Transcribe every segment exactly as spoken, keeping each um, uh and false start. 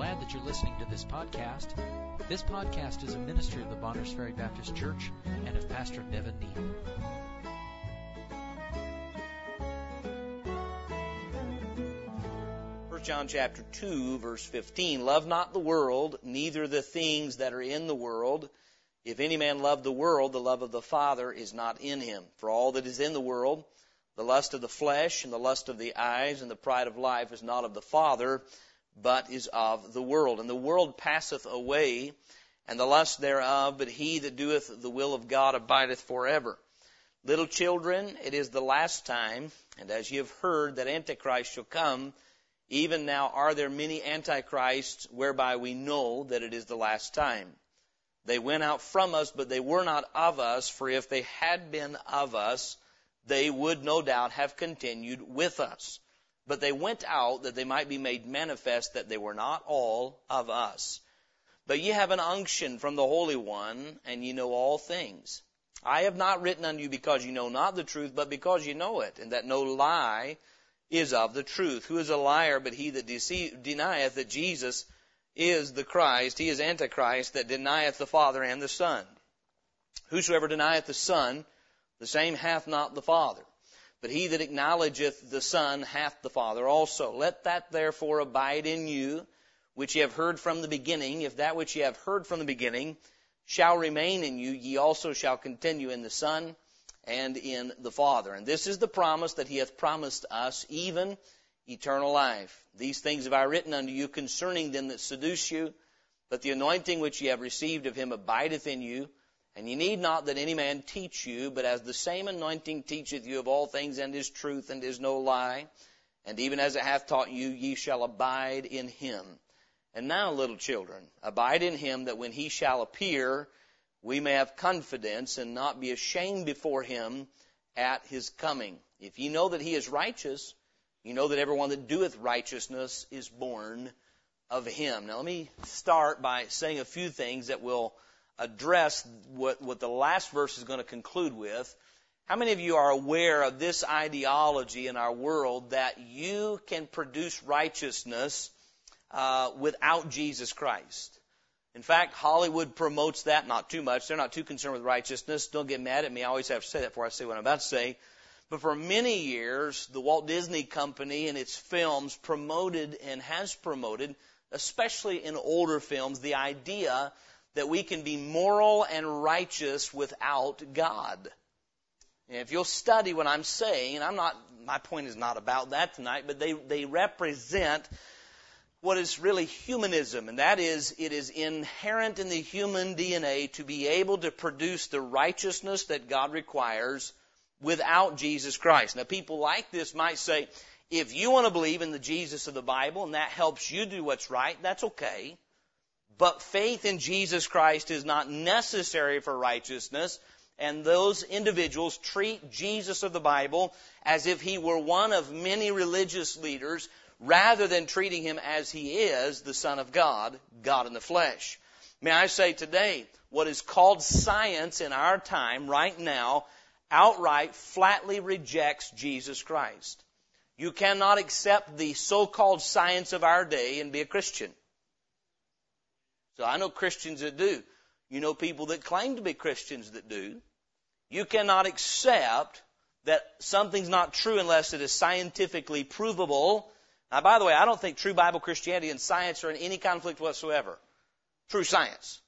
glad that you're listening to this podcast. This podcast is a ministry of the Bonners Ferry Baptist Church and of Pastor Nevin Neal. First John chapter two, verse fifteen, love not the world, neither the things that are in the world. If any man love the world, the love of the Father is not in him. For all that is in the world, the lust of the flesh and the lust of the eyes and the pride of life is not of the Father, but is of the world. And the world passeth away, and the lust thereof, but he that doeth the will of God abideth forever. Little children, it is the last time, and as ye have heard that Antichrist shall come, even now are there many antichrists, whereby we know that it is the last time. They went out from us, but they were not of us, for if they had been of us, they would no doubt have continued with us. But they went out that they might be made manifest that they were not all of us. But ye have an unction from the Holy One, and ye know all things. I have not written unto you because ye know not the truth, but because ye know it, and that no lie is of the truth. Who is a liar but he that deceive, denieth that Jesus is the Christ? He is Antichrist that denieth the Father and the Son. Whosoever denieth the Son, the same hath not the Father. But he that acknowledgeth the Son hath the Father also. Let that therefore abide in you, which ye have heard from the beginning. If that which ye have heard from the beginning shall remain in you, ye also shall continue in the Son and in the Father. And this is the promise that he hath promised us, even eternal life. These things have I written unto you concerning them that seduce you, but the anointing which ye have received of him abideth in you, and ye need not that any man teach you, but as the same anointing teacheth you of all things, and is truth, and is no lie, and even as it hath taught you, ye shall abide in him. And now, little children, abide in him, that when he shall appear, we may have confidence, and not be ashamed before him at his coming. If ye know that he is righteous, you know that everyone that doeth righteousness is born of him. Now, let me start by saying a few things that will address what, what the last verse is going to conclude with. How many of you are aware of this ideology in our world that you can produce righteousness uh, without Jesus Christ? In fact, Hollywood promotes that, not too much. They're not too concerned with righteousness. Don't get mad at me. I always have to say that before I say what I'm about to say. But for many years, the Walt Disney Company and its films promoted and has promoted, especially in older films, the idea that we can be moral and righteous without God. And if you'll study what I'm saying, and I'm not, my point is not about that tonight, but they, they represent what is really humanism, and that is, it is inherent in the human D N A to be able to produce the righteousness that God requires without Jesus Christ. Now, people like this might say, if you want to believe in the Jesus of the Bible and that helps you do what's right, that's okay. But faith in Jesus Christ is not necessary for righteousness, and those individuals treat Jesus of the Bible as if he were one of many religious leaders rather than treating him as he is, the Son of God, God in the flesh. May I say today, what is called science in our time right now outright, flatly rejects Jesus Christ. You cannot accept the so-called science of our day and be a Christian. So I know Christians that do. You know people that claim to be Christians that do. You cannot accept that something's not true unless it is scientifically provable. Now, by the way, I don't think true Bible Christianity and science are in any conflict whatsoever. True science.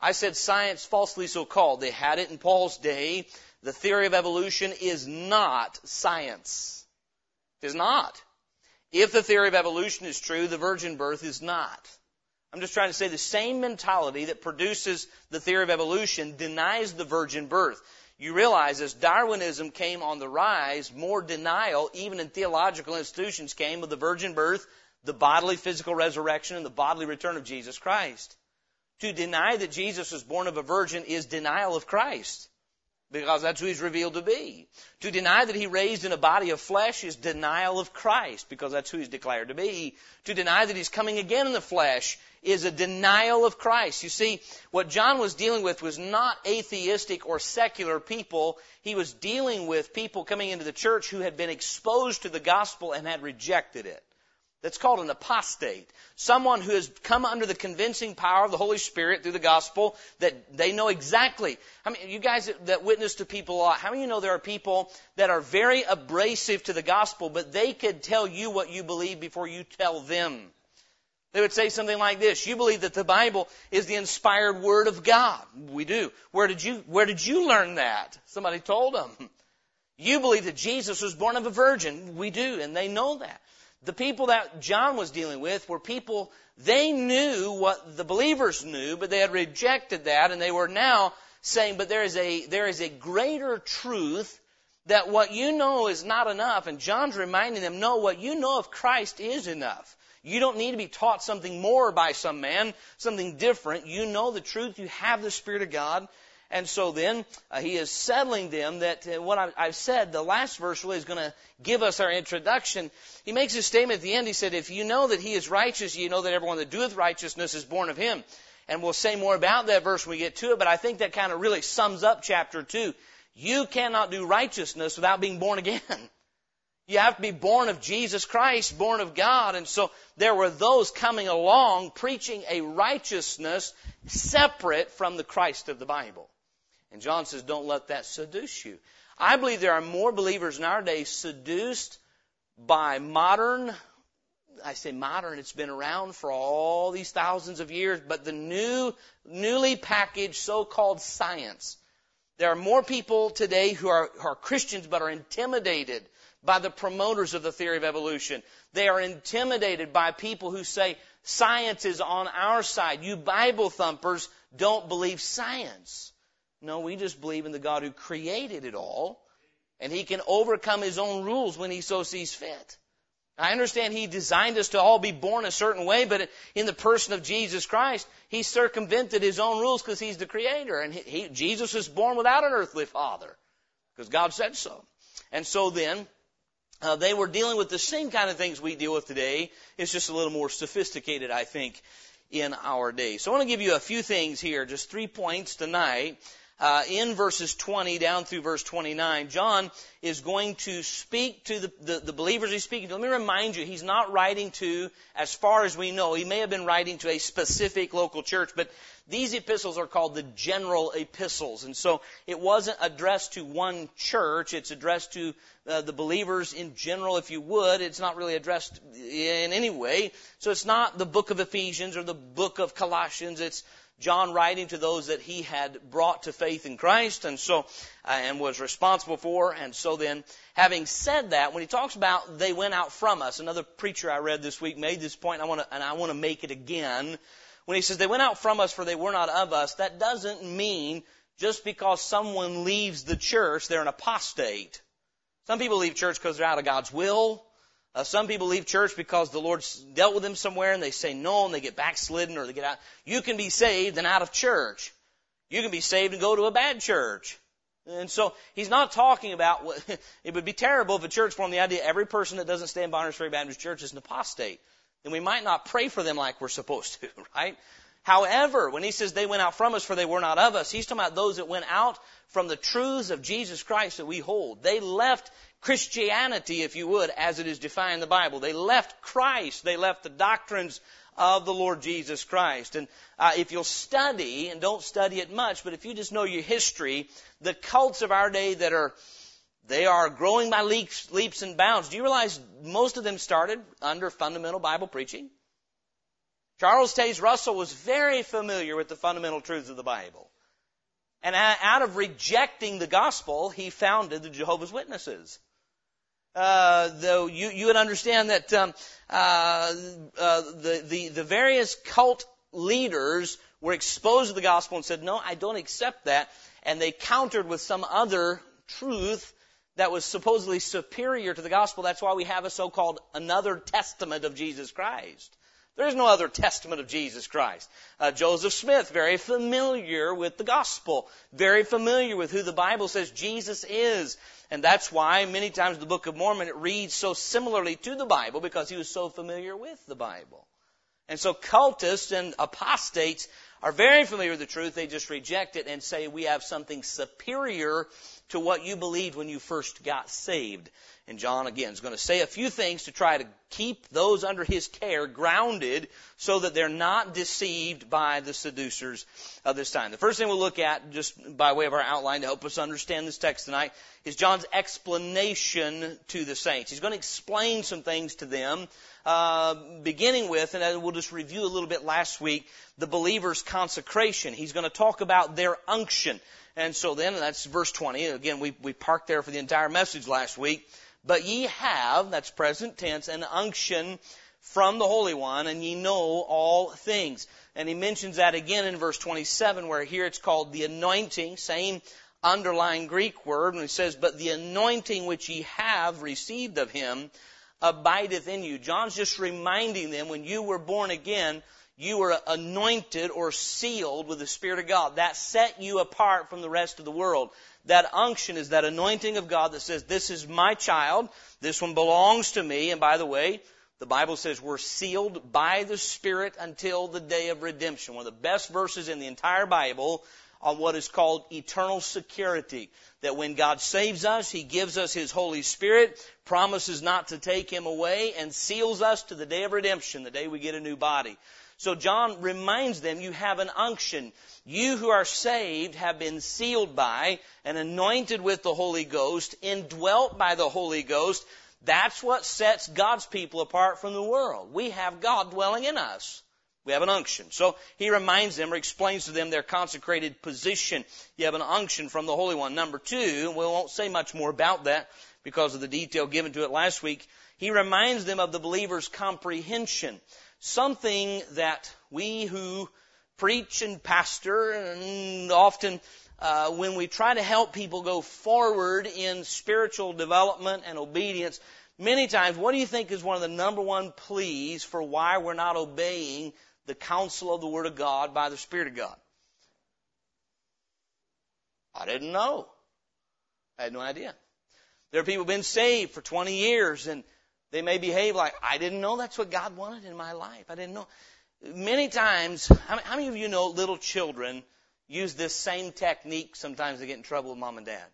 I said science falsely so called. They had it in Paul's day. The theory of evolution is not science. It is not. If the theory of evolution is true, the virgin birth is not. I'm just trying to say the same mentality that produces the theory of evolution denies the virgin birth. You realize as Darwinism came on the rise, more denial, even in theological institutions, came of the virgin birth, the bodily physical resurrection, and the bodily return of Jesus Christ. To deny that Jesus was born of a virgin is denial of Christ, because that's who he's revealed to be. To deny that he raised in a body of flesh is denial of Christ, because that's who he's declared to be. To deny that he's coming again in the flesh is a denial of Christ. You see, what John was dealing with was not atheistic or secular people. He was dealing with people coming into the church who had been exposed to the gospel and had rejected it. That's called an apostate. Someone who has come under the convincing power of the Holy Spirit through the gospel that they know exactly. I mean, you guys that witness to people a lot, how many of you know there are people that are very abrasive to the gospel, but they could tell you what you believe before you tell them? They would say something like this: you believe that the Bible is the inspired Word of God. We do. Where did you, where did you learn that? Somebody told them. You believe that Jesus was born of a virgin. We do, and they know that. The people that John was dealing with were people, they knew what the believers knew, but they had rejected that, and they were now saying, but there is a, there is a greater truth that what you know is not enough. And John's reminding them, no, what you know of Christ is enough. You don't need to be taught something more by some man, something different. You know the truth. You have the Spirit of God. And so then uh, he is settling them that uh, what I, I've said, the last verse really is going to give us our introduction. He makes a statement at the end. He said, if you know that he is righteous, you know that everyone that doeth righteousness is born of him. And we'll say more about that verse when we get to it, but I think that kind of really sums up chapter two. You cannot do righteousness without being born again. You have to be born of Jesus Christ, born of God. And so there were those coming along preaching a righteousness separate from the Christ of the Bible. And John says, don't let that seduce you. I believe there are more believers in our day seduced by modern, I say modern, it's been around for all these thousands of years, but the new, newly packaged so-called science. There are more people today who are, who are Christians but are intimidated by the promoters of the theory of evolution. They are intimidated by people who say, science is on our side. You Bible thumpers don't believe science. No, we just believe in the God who created it all, and he can overcome his own rules when he so sees fit. I understand he designed us to all be born a certain way, but in the person of Jesus Christ, he circumvented his own rules because he's the creator. And he, he, Jesus was born without an earthly father because God said so. And so then, Uh, they were dealing with the same kind of things we deal with today. It's just a little more sophisticated, I think, in our day. So I want to give you a few things here, just three points tonight. Uh, in verses twenty down through verse twenty-nine, John is going to speak to the, the, the believers he's speaking to. Let me remind you, he's not writing to, as far as we know, he may have been writing to a specific local church, but these epistles are called the general epistles. And so it wasn't addressed to one church. It's addressed to uh, the believers in general, if you would. It's not really addressed in any way. So it's not the book of Ephesians or the book of Colossians. It's John writing to those that he had brought to faith in Christ and so, uh, and was responsible for. And so then, having said that, when he talks about they went out from us, another preacher I read this week made this point, and I want to, and I want to make it again. When he says they went out from us for they were not of us, that doesn't mean just because someone leaves the church, they're an apostate. Some people leave church because they're out of God's will. Uh, some people leave church because the Lord's dealt with them somewhere and they say no and they get backslidden or they get out. You can be saved and out of church. You can be saved and go to a bad church. And so he's not talking about what, it would be terrible if a church formed the idea every person that doesn't stay in Bonners Ferry Baptist Church is an apostate. Then we might not pray for them like we're supposed to, right? However, when he says they went out from us for they were not of us, he's talking about those that went out from the truths of Jesus Christ that we hold. They left Christianity, if you would, as it is defined in the Bible. They left Christ. They left the doctrines of the Lord Jesus Christ. And uh, if you'll study, and don't study it much, but if you just know your history, the cults of our day that are, they are growing by leaps, leaps and bounds. Do you realize most of them started under fundamental Bible preaching? Charles Taze Russell was very familiar with the fundamental truths of the Bible. And out of rejecting the gospel, he founded the Jehovah's Witnesses. Uh, though you, you would understand that um, uh, uh, the, the, the various cult leaders were exposed to the gospel and said, no, I don't accept that. And they countered with some other truth that was supposedly superior to the gospel. That's why we have a so-called another testament of Jesus Christ. There is no other testament of Jesus Christ. Uh, Joseph Smith, very familiar with the gospel, very familiar with who the Bible says Jesus is. And that's why many times the Book of Mormon, it reads so similarly to the Bible because he was so familiar with the Bible. And so cultists and apostates are very familiar with the truth. They just reject it and say we have something superior to what you believed when you first got saved. And John, again, is going to say a few things to try to keep those under his care grounded so that they're not deceived by the seducers of this time. The first thing we'll look at, just by way of our outline to help us understand this text tonight, is John's explanation to the saints. He's going to explain some things to them, uh, beginning with, and we'll just review a little bit last week, the believer's consecration. He's going to talk about their unction. And so then, and that's verse twenty. Again, we, we parked there for the entire message last week. But ye have, that's present tense, an unction from the Holy One, and ye know all things. And he mentions that again in verse twenty-seven, where here it's called the anointing, same underlying Greek word. And he says, but the anointing which ye have received of him abideth in you. John's just reminding them, when you were born again, you were anointed or sealed with the Spirit of God. That set you apart from the rest of the world. That unction is that anointing of God that says, this is my child, this one belongs to me. And by the way, the Bible says we're sealed by the Spirit until the day of redemption. One of the best verses in the entire Bible on what is called eternal security. That when God saves us, He gives us His Holy Spirit, promises not to take Him away, and seals us to the day of redemption, the day we get a new body. So John reminds them, you have an unction. You who are saved have been sealed by and anointed with the Holy Ghost, indwelt by the Holy Ghost. That's what sets God's people apart from the world. We have God dwelling in us. We have an unction. So he reminds them or explains to them their consecrated position. You have an unction from the Holy One. Number two, we won't say much more about that because of the detail given to it last week. He reminds them of the believer's comprehension. Something that we who preach and pastor, and often uh, when we try to help people go forward in spiritual development and obedience, many times, what do you think is one of the number one pleas for why we're not obeying the counsel of the Word of God by the Spirit of God? I didn't know. I had no idea. There are people who've been saved for twenty years and they may behave like, I didn't know that's what God wanted in my life. I didn't know. Many times, how many of you know little children use this same technique sometimes to get in trouble with mom and dad?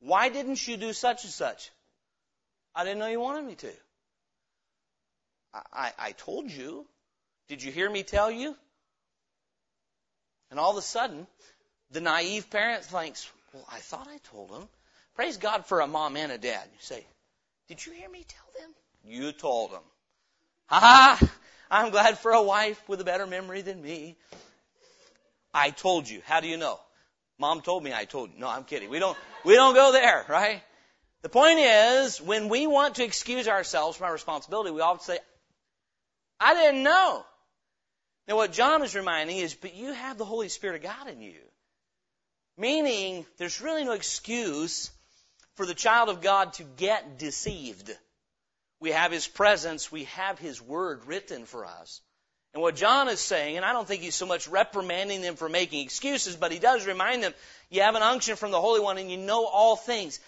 Why didn't you do such and such? I didn't know you wanted me to. I, I, I told you. Did you hear me tell you? And all of a sudden, the naive parent thinks, well, I thought I told him. Praise God for a mom and a dad. You say, did you hear me tell them? You told them. Ha ha! I'm glad for a wife with a better memory than me. I told you. How do you know? Mom told me I told you. No, I'm kidding. We don't, we don't go there, right? The point is, when we want to excuse ourselves from our responsibility, we often say, I didn't know. Now what John is reminding is, but you have the Holy Spirit of God in you. Meaning, there's really no excuse for the child of God to get deceived. We have His presence. We have His Word written for us. And what John is saying, and I don't think he's so much reprimanding them for making excuses, but he does remind them, you have an unction from the Holy One and you know all things.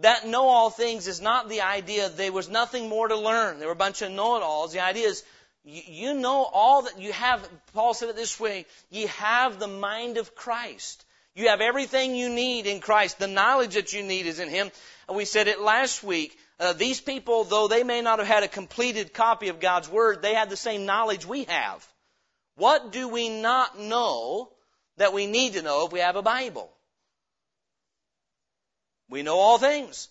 That know all things is not the idea there was nothing more to learn. There were a bunch of know-it-alls. The idea is you know all that you have. Paul said it this way, you have the mind of Christ. You have everything you need in Christ. The knowledge that you need is in Him. And we said it last week. Uh, these people, though they may not have had a completed copy of God's Word, they had the same knowledge we have. What do we not know that we need to know if we have a Bible? We know all things.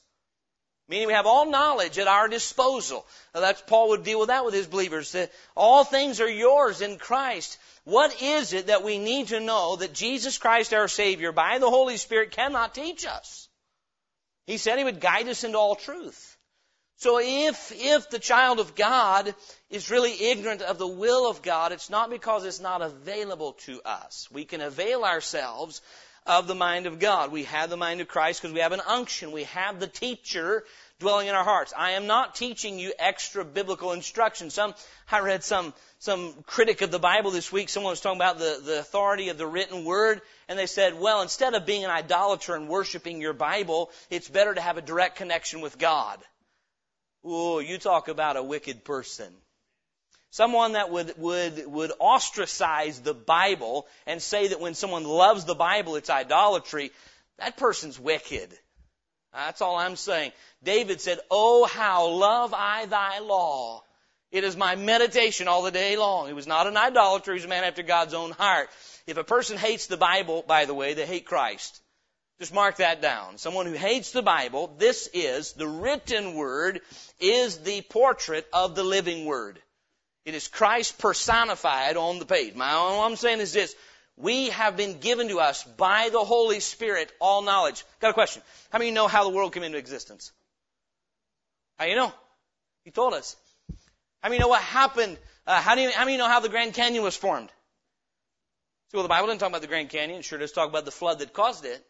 Meaning we have all knowledge at our disposal. Now that's, Paul would deal with that with his believers. That all things are yours in Christ. What is it that we need to know that Jesus Christ our Savior by the Holy Spirit cannot teach us? He said He would guide us into all truth. So if, if the child of God is really ignorant of the will of God, it's not because it's not available to us. We can avail ourselves of the mind of God. We have the mind of Christ because we have an unction. We have the teacher dwelling in our hearts. I am not teaching you extra biblical instruction. Some, I read some, some critic of the Bible this week. Someone was talking about the, the authority of the written word. And they said, well, instead of being an idolater and worshiping your Bible, it's better to have a direct connection with God. Ooh, you talk about a wicked person. Someone that would, would, would ostracize the Bible and say that when someone loves the Bible, it's idolatry, that person's wicked. That's all I'm saying. David said, "Oh, how love I thy law. It is my meditation all the day long." He was not an idolater. He was a man after God's own heart. If a person hates the Bible, by the way, they hate Christ. Just mark that down. Someone who hates the Bible, this is, the written word is the portrait of the living word. It is Christ personified on the page. My own, what I'm saying is this. We have been given to us by the Holy Spirit all knowledge. Got a question. How many of you know how the world came into existence? How do you know? He told us. How many of you know what happened? Uh, how do you, how many of you know how the Grand Canyon was formed? So, well, the Bible didn't talk about the Grand Canyon. It sure does talk about the flood that caused it.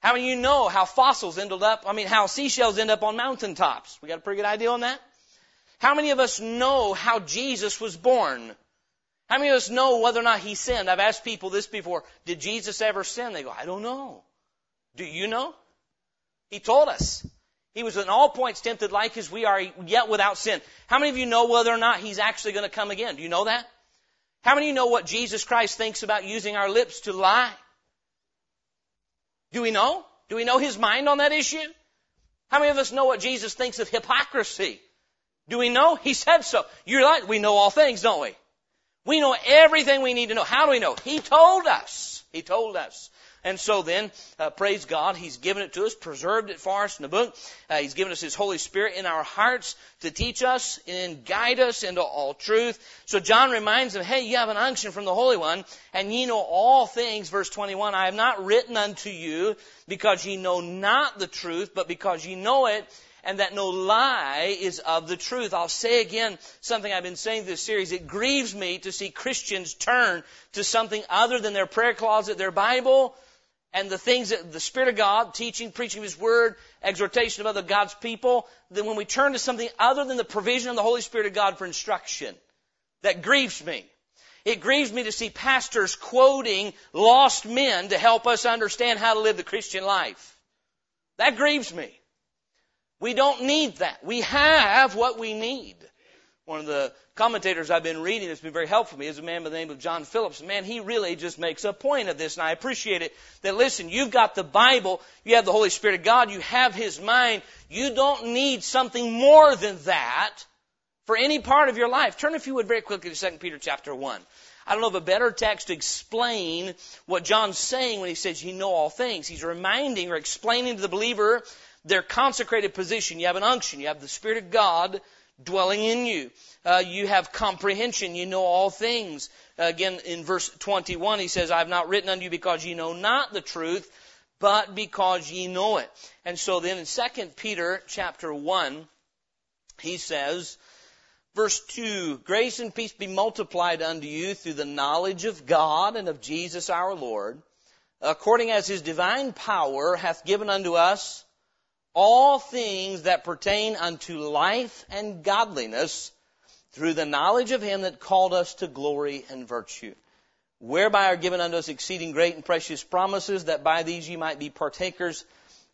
How many of you know how fossils ended up, I mean, how seashells end up on mountaintops? We got a pretty good idea on that? How many of us know how Jesus was born? How many of us know whether or not he sinned? I've asked people this before. Did Jesus ever sin? They go, "I don't know." Do you know? He told us. He was in all points tempted like as we are, yet without sin. How many of you know whether or not he's actually going to come again? Do you know that? How many of you know what Jesus Christ thinks about using our lips to lie? Do we know? Do we know his mind on that issue? How many of us know what Jesus thinks of hypocrisy? Do we know? He said so. You're like, we know all things, don't we? We know everything we need to know. How do we know? He told us. He told us. And so then, uh, praise God, he's given it to us, preserved it for us in the book. Uh, he's given us his Holy Spirit in our hearts to teach us and guide us into all truth. So John reminds them, hey, you have an unction from the Holy One, and ye know all things. Verse twenty-one, I have not written unto you because ye know not the truth, but because ye know it, and that no lie is of the truth. I'll say again something I've been saying this series. It grieves me to see Christians turn to something other than their prayer closet, their Bible, and the things that the Spirit of God, teaching, preaching of his word, exhortation of other God's people. Then when we turn to something other than the provision of the Holy Spirit of God for instruction, that grieves me. It grieves me to see pastors quoting lost men to help us understand how to live the Christian life. That grieves me. We don't need that. We have what we need. One of the commentators I've been reading that's been very helpful to me is a man by the name of John Phillips. Man, he really just makes a point of this, and I appreciate it. That, listen, you've got the Bible, you have the Holy Spirit of God, you have his mind. You don't need something more than that for any part of your life. Turn, if you would, very quickly to Second Peter chapter one. I don't know of a better text to explain what John's saying when he says, you know all things. He's reminding or explaining to the believer their consecrated position. You have an unction. You have the Spirit of God dwelling in you. Uh, you have comprehension. You know all things. Uh, again, in verse twenty-one, he says, I have not written unto you because ye know not the truth, but because ye know it. And so then in Second Peter chapter one, he says, verse two, grace and peace be multiplied unto you through the knowledge of God and of Jesus our Lord, according as his divine power hath given unto us all things that pertain unto life and godliness through the knowledge of him that called us to glory and virtue, whereby are given unto us exceeding great and precious promises, that by these ye might be partakers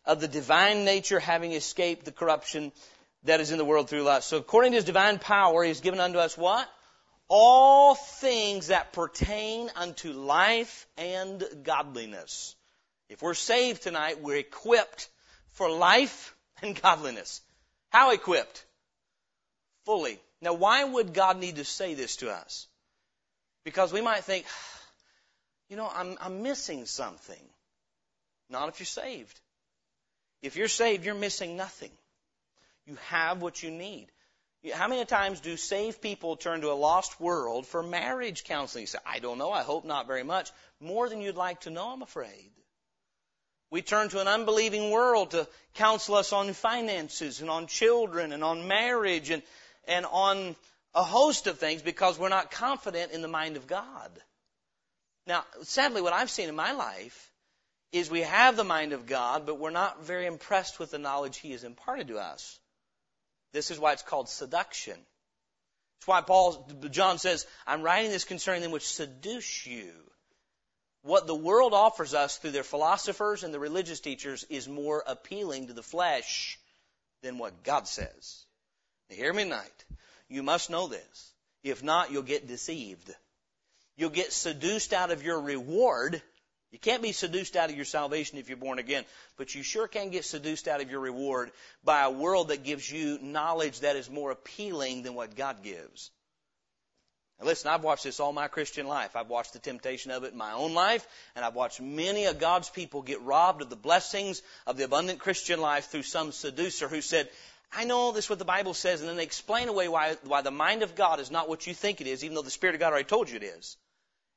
of the divine nature, having escaped the corruption that is in the world through lust. So according to his divine power, he has given unto us what? All things that pertain unto life and godliness. If we're saved tonight, we're equipped for life and godliness. How equipped? Fully. Now, why would God need to say this to us? Because we might think, you know, I'm, I'm missing something. Not if you're saved. If you're saved, you're missing nothing. You have what you need. How many times do saved people turn to a lost world for marriage counseling? You say, I don't know, I hope not very much. More than you'd like to know, I'm afraid. We turn to an unbelieving world to counsel us on finances and on children and on marriage and, and on a host of things because we're not confident in the mind of God. Now, sadly, what I've seen in my life is we have the mind of God, but we're not very impressed with the knowledge he has imparted to us. This is why it's called seduction. It's why Paul, John says, I'm writing this concerning them which seduce you. What the world offers us through their philosophers and the religious teachers is more appealing to the flesh than what God says. Now, hear me tonight. You must know this. If not, you'll get deceived. You'll get seduced out of your reward. You can't be seduced out of your salvation if you're born again, but you sure can get seduced out of your reward by a world that gives you knowledge that is more appealing than what God gives. Now listen, I've watched this all my Christian life. I've watched the temptation of it in my own life, and I've watched many of God's people get robbed of the blessings of the abundant Christian life through some seducer who said, I know this is what the Bible says, and then they explain away why, why the mind of God is not what you think it is, even though the Spirit of God already told you it is.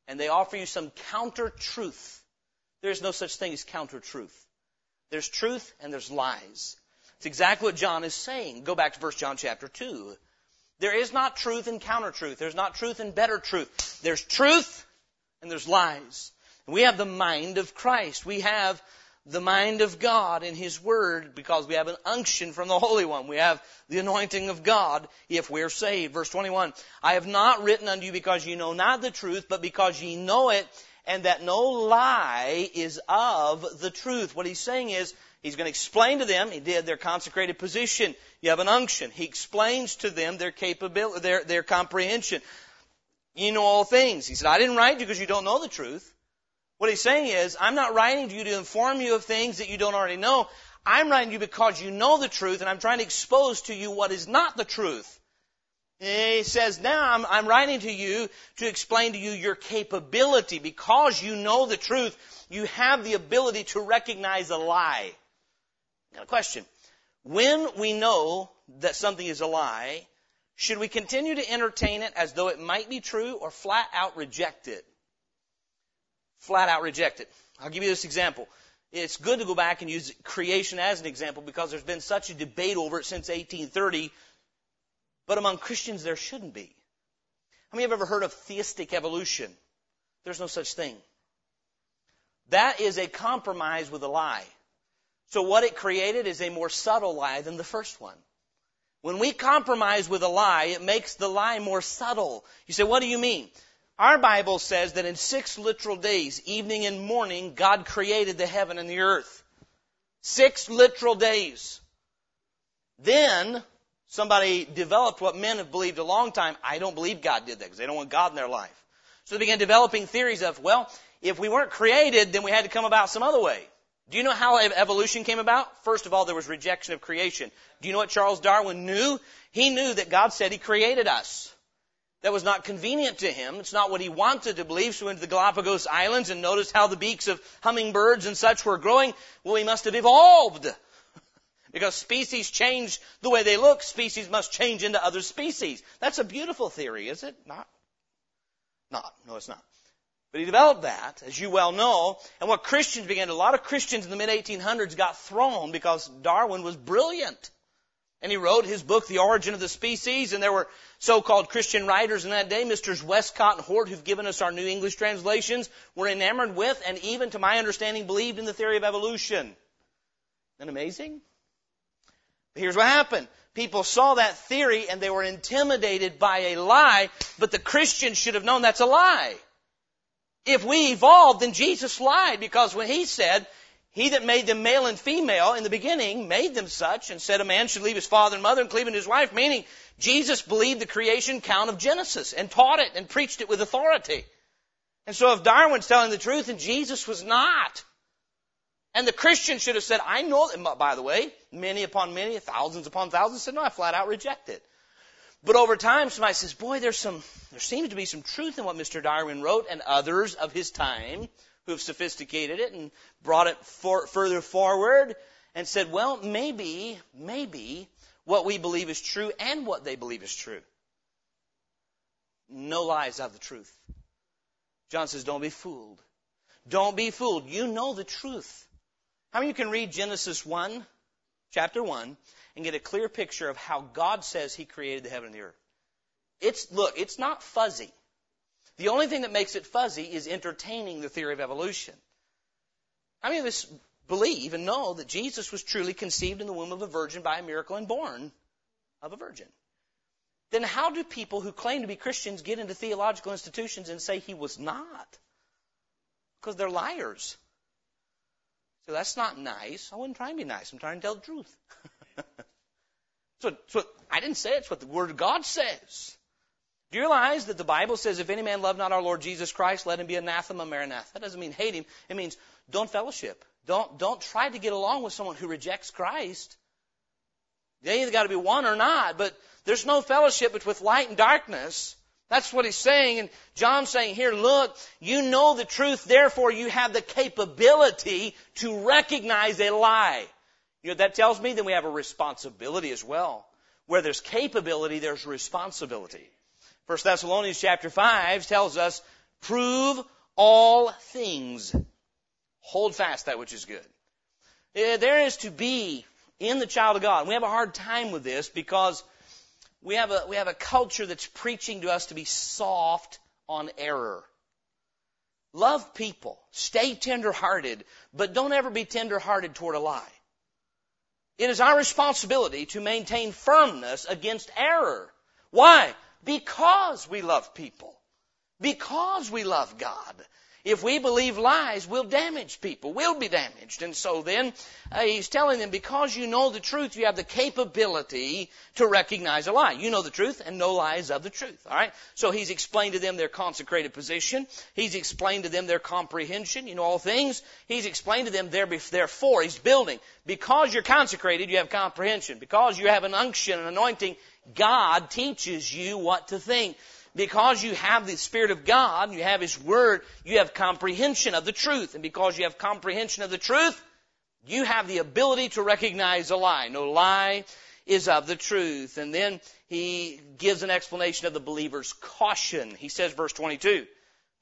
And they offer you some counter-truth. There is no such thing as counter-truth. There's truth and there's lies. It's exactly what John is saying. Go back to First John chapter two. There is not truth and counter-truth. There's not truth and better truth. There's truth and there's lies. And we have the mind of Christ. We have the mind of God in His Word, because we have an unction from the Holy One. We have the anointing of God if we are saved. Verse twenty-one, I have not written unto you because ye know not the truth, but because ye know it, and that no lie is of the truth. What he's saying is, he's going to explain to them, he did, their consecrated position. You have an unction. He explains to them their capability, their, their comprehension. You know all things. He said, I didn't write you because you don't know the truth. What he's saying is, I'm not writing to you to inform you of things that you don't already know. I'm writing to you because you know the truth, and I'm trying to expose to you what is not the truth. And he says, now I'm, I'm writing to you to explain to you your capability. Because you know the truth, you have the ability to recognize a lie. Got a question. When we know that something is a lie, should we continue to entertain it as though it might be true, or flat out reject it? Flat out reject it. I'll give you this example. It's good to go back and use creation as an example because there's been such a debate over it since eighteen thirty. But among Christians, there shouldn't be. How many have ever heard of theistic evolution? There's no such thing. That is a compromise with a lie. So what it created is a more subtle lie than the first one. When we compromise with a lie, it makes the lie more subtle. You say, what do you mean? Our Bible says that in six literal days, evening and morning, God created the heaven and the earth. Six literal days. Then somebody developed what men have believed a long time. I don't believe God did that because they don't want God in their life. So they began developing theories of, well, if we weren't created, then we had to come about some other way. Do you know how evolution came about? First of all, there was rejection of creation. Do you know what Charles Darwin knew? He knew that God said He created us. That was not convenient to him. It's not what he wanted to believe. So he went to the Galapagos Islands and noticed how the beaks of hummingbirds and such were growing. Well, he must have evolved. Because species change the way they look. Species must change into other species. That's a beautiful theory, is it not? Not. No, it's not. But he developed that, as you well know. And what Christians began, a lot of Christians in the mid eighteen hundreds got thrown because Darwin was brilliant. And he wrote his book, The Origin of the Species, and there were so-called Christian writers in that day, Misters Westcott and Hort, who've given us our New English translations, were enamored with and even, to my understanding, believed in the theory of evolution. Isn't that amazing? But here's what happened. People saw that theory and they were intimidated by a lie, but the Christians should have known that's a lie. If we evolved, then Jesus lied, because when He said, He that made them male and female in the beginning made them such, and said a man should leave his father and mother and cleave unto his wife, meaning Jesus believed the creation count of Genesis and taught it and preached it with authority. And so if Darwin's telling the truth and Jesus was not, and the Christian should have said, I know that, by the way, many upon many, thousands upon thousands said, no, I flat out reject it. But over time, somebody says, boy, there's some, there seems to be some truth in what Mister Darwin wrote, and others of his time who have sophisticated it and brought it for, further forward and said, well, maybe, maybe what we believe is true and what they believe is true. No lies out of the truth. John says, don't be fooled. Don't be fooled. You know the truth. How many of you can read Genesis one, chapter one, and get a clear picture of how God says He created the heaven and the earth? It's, look, it's not fuzzy. The only thing that makes it fuzzy is entertaining the theory of evolution. How many of us believe and know that Jesus was truly conceived in the womb of a virgin by a miracle and born of a virgin? Then how do people who claim to be Christians get into theological institutions and say He was not? Because they're liars. So that's not nice. I wasn't trying to be nice. I'm trying to tell the truth. so, so I didn't say it. It's what the Word of God says. Do you realize that the Bible says, if any man love not our Lord Jesus Christ, let him be anathema, maranatha. That doesn't mean hate him. It means don't fellowship. Don't, don't try to get along with someone who rejects Christ. They either got to be one or not, but there's no fellowship with light and darkness. That's what he's saying. And John's saying here, look, you know the truth, therefore you have the capability to recognize a lie. You know, that tells me that we have a responsibility as well. Where there's capability, there's responsibility. First Thessalonians chapter five tells us, prove all things. Hold fast that which is good. There is to be in the child of God. We have a hard time with this because We have a we have a culture that's preaching to us to be soft on error. Love people, stay tender-hearted, but don't ever be tender-hearted toward a lie. It is our responsibility to maintain firmness against error. Why? Because we love people. Because we love God. If we believe lies, we'll damage people. We'll be damaged. And so then uh, he's telling them, because you know the truth, you have the capability to recognize a lie. You know the truth, and no lie is of the truth. All right? So he's explained to them their consecrated position. He's explained to them their comprehension. You know, all things. He's explained to them, therefore, he's building. Because you're consecrated, you have comprehension. Because you have an unction, an anointing, God teaches you what to think. Because you have the Spirit of God, you have His Word, you have comprehension of the truth. And because you have comprehension of the truth, you have the ability to recognize a lie. No lie is of the truth. And then he gives an explanation of the believer's caution. He says, verse twenty-two,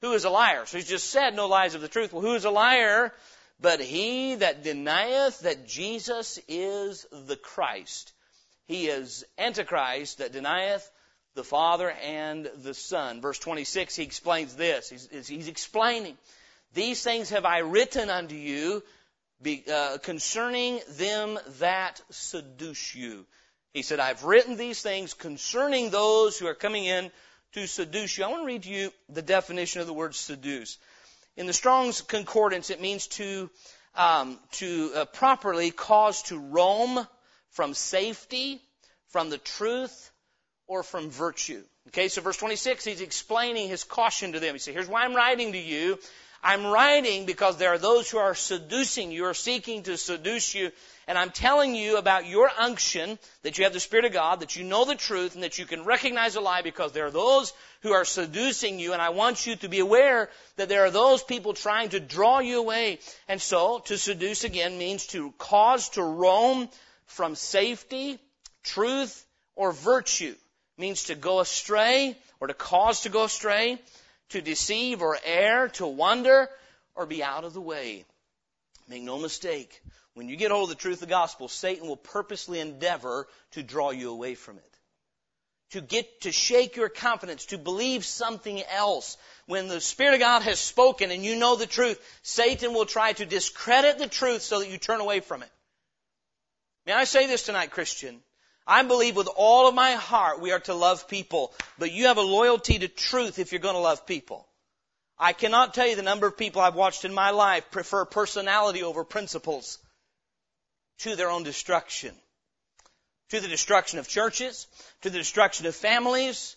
who is a liar? So he's just said no lies of the truth. Well, who is a liar? But he that denieth that Jesus is the Christ. He is Antichrist that denieth the Father and the Son. Verse twenty-six, he explains this. He's, he's explaining, these things have I written unto you be, uh, concerning them that seduce you. He said, I've written these things concerning those who are coming in to seduce you. I want to read to you the definition of the word seduce. In the Strong's Concordance, it means to, um, to uh, properly cause to roam from safety, from the truth, or from virtue. Okay, so verse twenty-six, he's explaining his caution to them. He said, here's why I'm writing to you. I'm writing because there are those who are seducing you or seeking to seduce you. And I'm telling you about your unction, that you have the Spirit of God, that you know the truth, and that you can recognize a lie, because there are those who are seducing you. And I want you to be aware that there are those people trying to draw you away. And so to seduce again means to cause to roam from safety, truth, or virtue. Means to go astray, or to cause to go astray, to deceive or err, to wander, or be out of the way. Make no mistake, when you get hold of the truth of the gospel, Satan will purposely endeavor to draw you away from it. To get, to shake your confidence, to believe something else. When the Spirit of God has spoken and you know the truth, Satan will try to discredit the truth so that you turn away from it. May I say this tonight, Christian? I believe with all of my heart we are to love people, but you have a loyalty to truth if you're going to love people. I cannot tell you the number of people I've watched in my life prefer personality over principles to their own destruction, to the destruction of churches, to the destruction of families.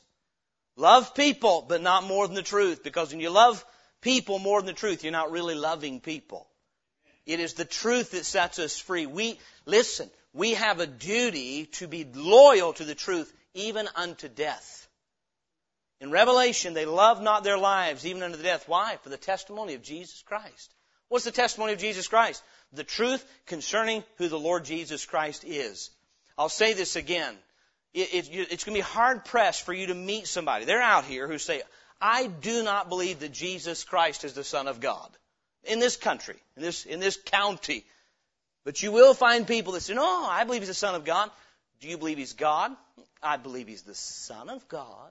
Love people, but not more than the truth, because when you love people more than the truth, you're not really loving people. It is the truth that sets us free. We, listen, we have a duty to be loyal to the truth, even unto death. In Revelation, they love not their lives, even unto death. Why? For the testimony of Jesus Christ. What's the testimony of Jesus Christ? The truth concerning who the Lord Jesus Christ is. I'll say this again. It, it, it's going to be hard-pressed for you to meet somebody. They're out here who say, I do not believe that Jesus Christ is the Son of God. In this country, in this, in this county. But you will find people that say, no, I believe He's the Son of God. Do you believe He's God? I believe He's the Son of God.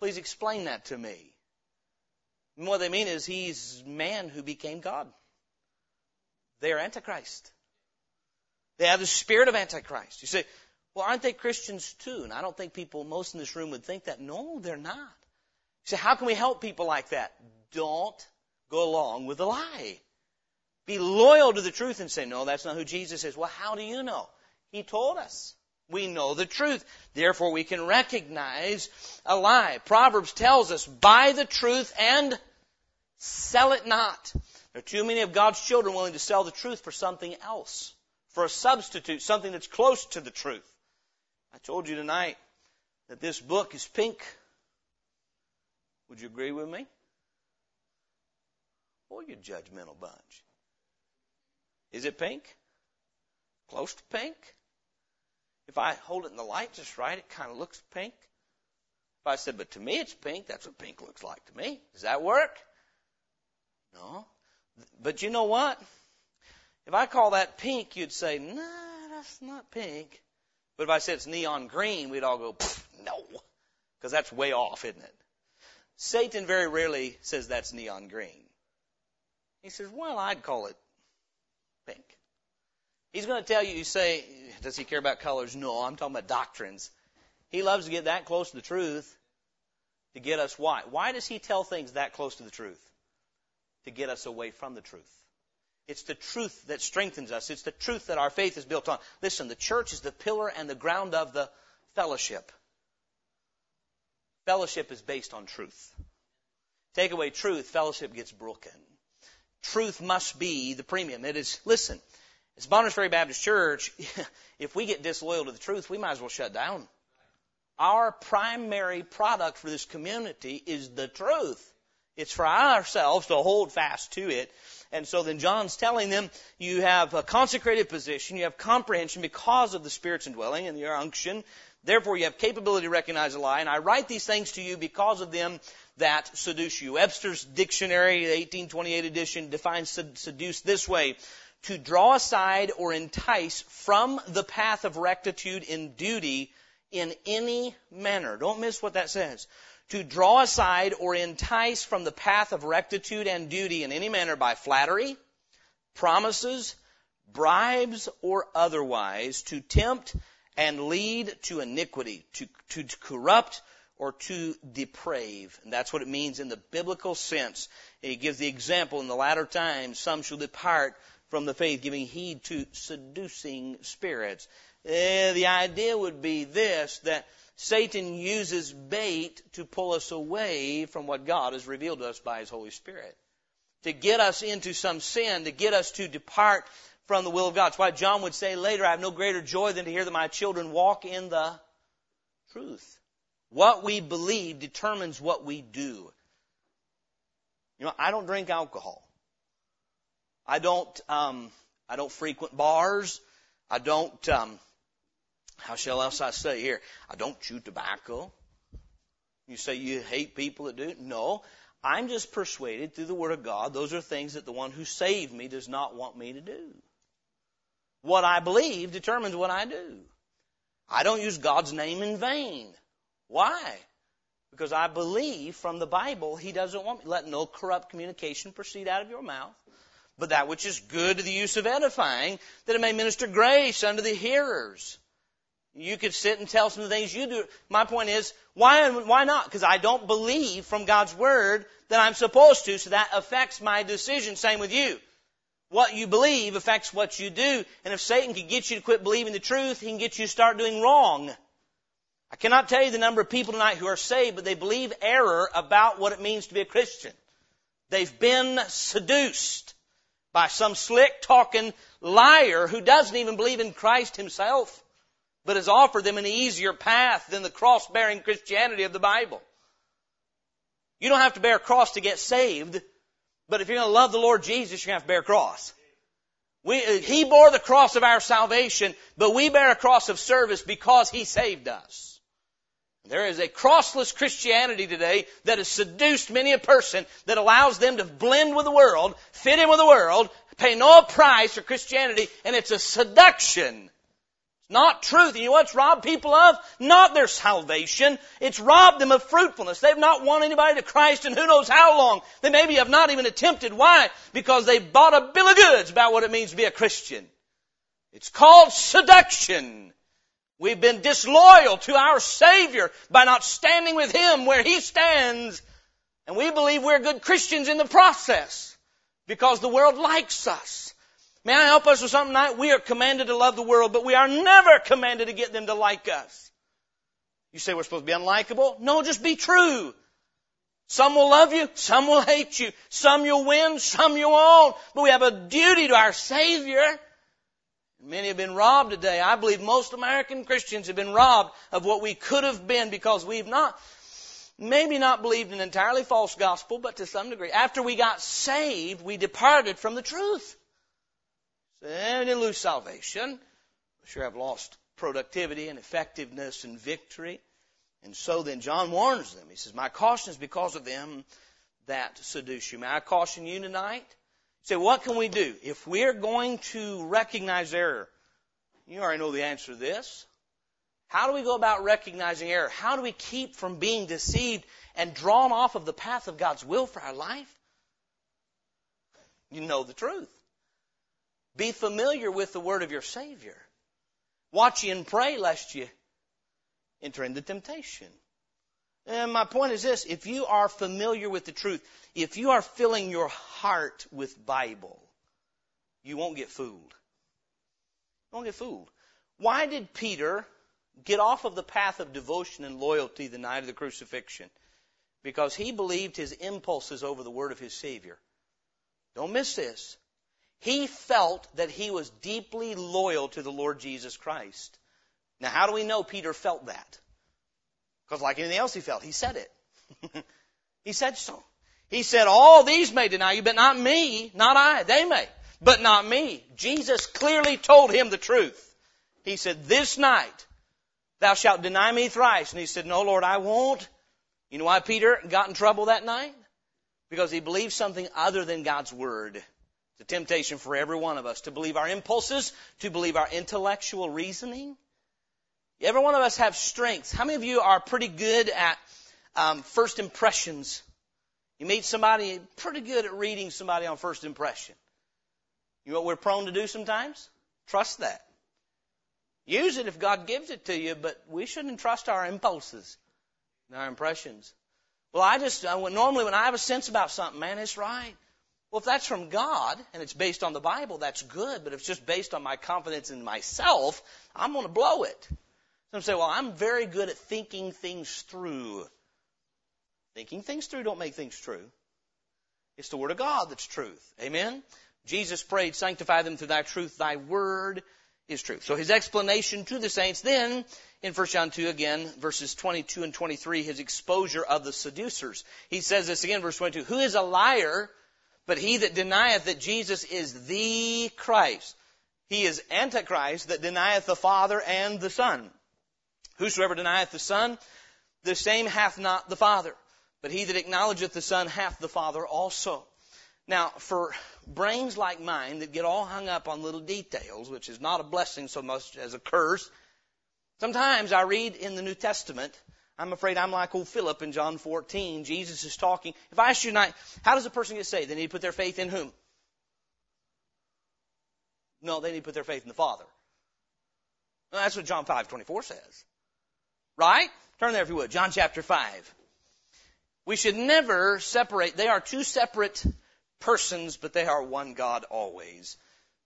Please explain that to me. And what they mean is He's man who became God. They are Antichrist. They have the spirit of Antichrist. You say, well, aren't they Christians too? And I don't think people, most in this room, would think that. No, they're not. You say, how can we help people like that? Don't go along with the lie. Be loyal to the truth and say, no, that's not who Jesus is. Well, how do you know? He told us. We know the truth. Therefore, we can recognize a lie. Proverbs tells us, buy the truth and sell it not. There are too many of God's children willing to sell the truth for something else, for a substitute, something that's close to the truth. I told you tonight that this book is pink. Would you agree with me? Boy, you judgmental bunch. Is it pink? Close to pink? If I hold it in the light just right, it kind of looks pink. If I said, but to me it's pink, that's what pink looks like to me. Does that work? No. But you know what? If I call that pink, you'd say, no, nah, that's not pink. But if I said it's neon green, we'd all go, no, because that's way off, isn't it? Satan very rarely says that's neon green. He says, well, I'd call it pink. He's going to tell you, you say, does he care about colors? No, I'm talking about doctrines. He loves to get that close to the truth to get us why? Why does he tell things that close to the truth? To get us away from the truth. It's the truth that strengthens us. It's the truth that our faith is built on. Listen, the church is the pillar and the ground of the fellowship. Fellowship is based on truth. Take away truth, fellowship gets broken. Truth must be the premium. It is, listen, as Bonners Ferry Baptist Church, if we get disloyal to the truth, we might as well shut down. Our primary product for this community is the truth. It's for ourselves to hold fast to it. And so then John's telling them, you have a consecrated position, you have comprehension because of the Spirit's indwelling and your unction. Therefore, you have capability to recognize a lie. And I write these things to you because of them that seduce you. Webster's Dictionary, the eighteen twenty-eight edition, defines seduce this way. To draw aside or entice from the path of rectitude in duty in any manner. Don't miss what that says. To draw aside or entice from the path of rectitude and duty in any manner by flattery, promises, bribes, or otherwise, to tempt and lead to iniquity, to, to corrupt or to deprave. And that's what it means in the biblical sense. He gives the example in the latter times, some shall depart from the faith, giving heed to seducing spirits. Eh, the idea would be this, that Satan uses bait to pull us away from what God has revealed to us by His Holy Spirit, to get us into some sin, to get us to depart from the will of God. That's why John would say later, I have no greater joy than to hear that my children walk in the truth. What we believe determines what we do. You know, I don't drink alcohol. I don't, um, I don't frequent bars. I don't... Um, How shall else I say here? I don't chew tobacco. You say you hate people that do? No. I'm just persuaded through the Word of God, those are things that the one who saved me does not want me to do. What I believe determines what I do. I don't use God's name in vain. Why? Because I believe from the Bible He doesn't want me. Let no corrupt communication proceed out of your mouth, but that which is good to the use of edifying, that it may minister grace unto the hearers. You could sit and tell some of the things you do. My point is, why why not? Because I don't believe from God's Word that I'm supposed to, so that affects my decision. Same with you. What you believe affects what you do. And if Satan can get you to quit believing the truth, he can get you to start doing wrong. I cannot tell you the number of people tonight who are saved, but they believe error about what it means to be a Christian. They've been seduced by some slick-talking liar who doesn't even believe in Christ Himself, but has offered them an easier path than the cross-bearing Christianity of the Bible. You don't have to bear a cross to get saved, but if you're going to love the Lord Jesus, you're going to have to bear a cross. We, he bore the cross of our salvation, but we bear a cross of service because He saved us. There is a crossless Christianity today that has seduced many a person, that allows them to blend with the world, fit in with the world, pay no price for Christianity, and it's a seduction. Not truth. And you know what's robbed people of? Not their salvation. It's robbed them of fruitfulness. They've not won anybody to Christ in who knows how long. They maybe have not even attempted. Why? Because they bought a bill of goods about what it means to be a Christian. It's called seduction. We've been disloyal to our Savior by not standing with Him where He stands. And we believe we're good Christians in the process because the world likes us. May I help us with something tonight? We are commanded to love the world, but we are never commanded to get them to like us. You say we're supposed to be unlikable? No, just be true. Some will love you, some will hate you, some you'll win, some you won't. But we have a duty to our Savior. Many have been robbed today. I believe most American Christians have been robbed of what we could have been because we've not, maybe not believed an entirely false gospel, but to some degree. After we got saved, we departed from the truth. So we didn't lose salvation. We sure have lost productivity and effectiveness and victory. And so then John warns them. He says, my caution is because of them that seduce you. May I caution you tonight? Say, so what can we do? If we're going to recognize error, you already know the answer to this. How do we go about recognizing error? How do we keep from being deceived and drawn off of the path of God's will for our life? You know the truth. Be familiar with the word of your Savior. Watch ye and pray lest ye enter into temptation. And my point is this, if you are familiar with the truth, if you are filling your heart with Bible, you won't get fooled. You won't get fooled. Why did Peter get off of the path of devotion and loyalty the night of the crucifixion? Because he believed his impulses over the word of his Savior. Don't miss this. He felt that he was deeply loyal to the Lord Jesus Christ. Now, how do we know Peter felt that? Because like anything else he felt, he said it. He said so. He said, all these may deny you, but not me, not I. They may, but not me. Jesus clearly told him the truth. He said, this night thou shalt deny me thrice. And he said, no, Lord, I won't. You know why Peter got in trouble that night? Because he believed something other than God's word. The temptation for every one of us to believe our impulses, to believe our intellectual reasoning. Every one of us have strengths. How many of you are pretty good at um, first impressions? You meet somebody, pretty good at reading somebody on first impression. You know what we're prone to do sometimes? Trust that. Use it if God gives it to you, but we shouldn't trust our impulses and our impressions. Well, I just, I, normally when I have a sense about something, man, it's right. Well, if that's from God and it's based on the Bible, that's good. But if it's just based on my confidence in myself, I'm going to blow it. Some say, well, I'm very good at thinking things through. Thinking things through don't make things true. It's the Word of God that's truth. Amen? Jesus prayed, sanctify them through thy truth. Thy word is truth. So his explanation to the saints then, in First John two again, verses twenty-two and twenty-three, his exposure of the seducers. He says this again, verse twenty-two, who is a liar but he that denieth that Jesus is the Christ? He is Antichrist that denieth the Father and the Son. Whosoever denieth the Son, the same hath not the Father. But he that acknowledgeth the Son hath the Father also. Now, for brains like mine that get all hung up on little details, which is not a blessing so much as a curse, sometimes I read in the New Testament, I'm afraid I'm like old Philip in John fourteen. Jesus is talking. If I ask you tonight, how does a person get saved? They need to put their faith in whom? No, they need to put their faith in the Father. Well, that's what John five twenty-four says. Right? Turn there if you would. John chapter five. We should never separate. They are two separate persons, but they are one God always.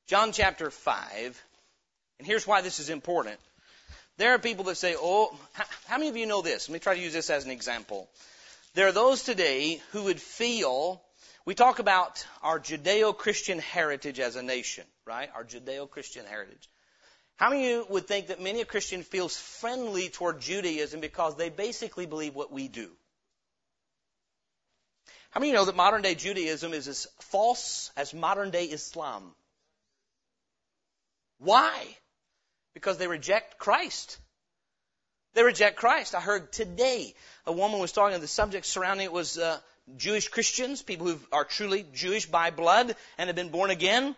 John chapter five. And here's why this is important. There are people that say, oh, how many of you know this? Let me try to use this as an example. There are those today who would feel, we talk about our Judeo-Christian heritage as a nation, right? Our Judeo-Christian heritage. How many of you would think that many a Christian feels friendly toward Judaism because they basically believe what we do? How many of you know that modern-day Judaism is as false as modern-day Islam? Why? Because they reject Christ. They reject Christ. I heard today a woman was talking on the subject surrounding it was uh, Jewish Christians, people who are truly Jewish by blood and have been born again.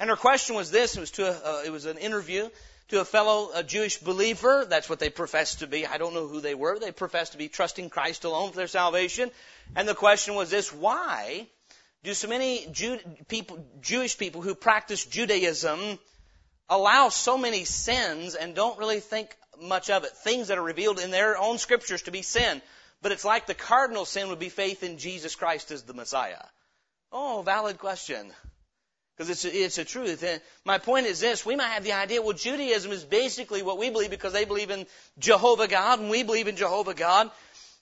And her question was this, it was, to a, uh, it was an interview to a fellow a Jewish believer. That's what they professed to be. I don't know who they were. They professed to be trusting Christ alone for their salvation. And the question was this, why do so many Jew, people, Jewish people who practice Judaism allow so many sins and don't really think much of it? Things that are revealed in their own scriptures to be sin. But it's like the cardinal sin would be faith in Jesus Christ as the Messiah. Oh, valid question. Because it's a, it's a truth. And my point is this. We might have the idea, well, Judaism is basically what we believe because they believe in Jehovah God and we believe in Jehovah God.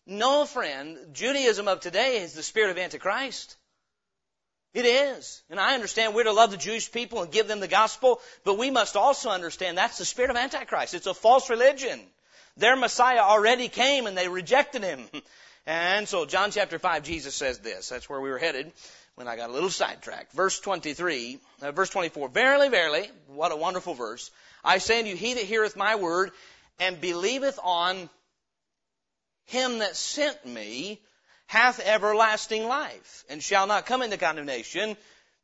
No, friend. Judaism of today is the spirit of Antichrist. It is. And I understand we're to love the Jewish people and give them the gospel, but we must also understand that's the spirit of Antichrist. It's a false religion. Their Messiah already came and they rejected him. And so John chapter five, Jesus says this. That's where we were headed when I got a little sidetracked. Verse twenty-three, uh, verse twenty-four. Verily, verily, what a wonderful verse. I say unto you, he that heareth my word and believeth on him that sent me hath everlasting life, and shall not come into condemnation,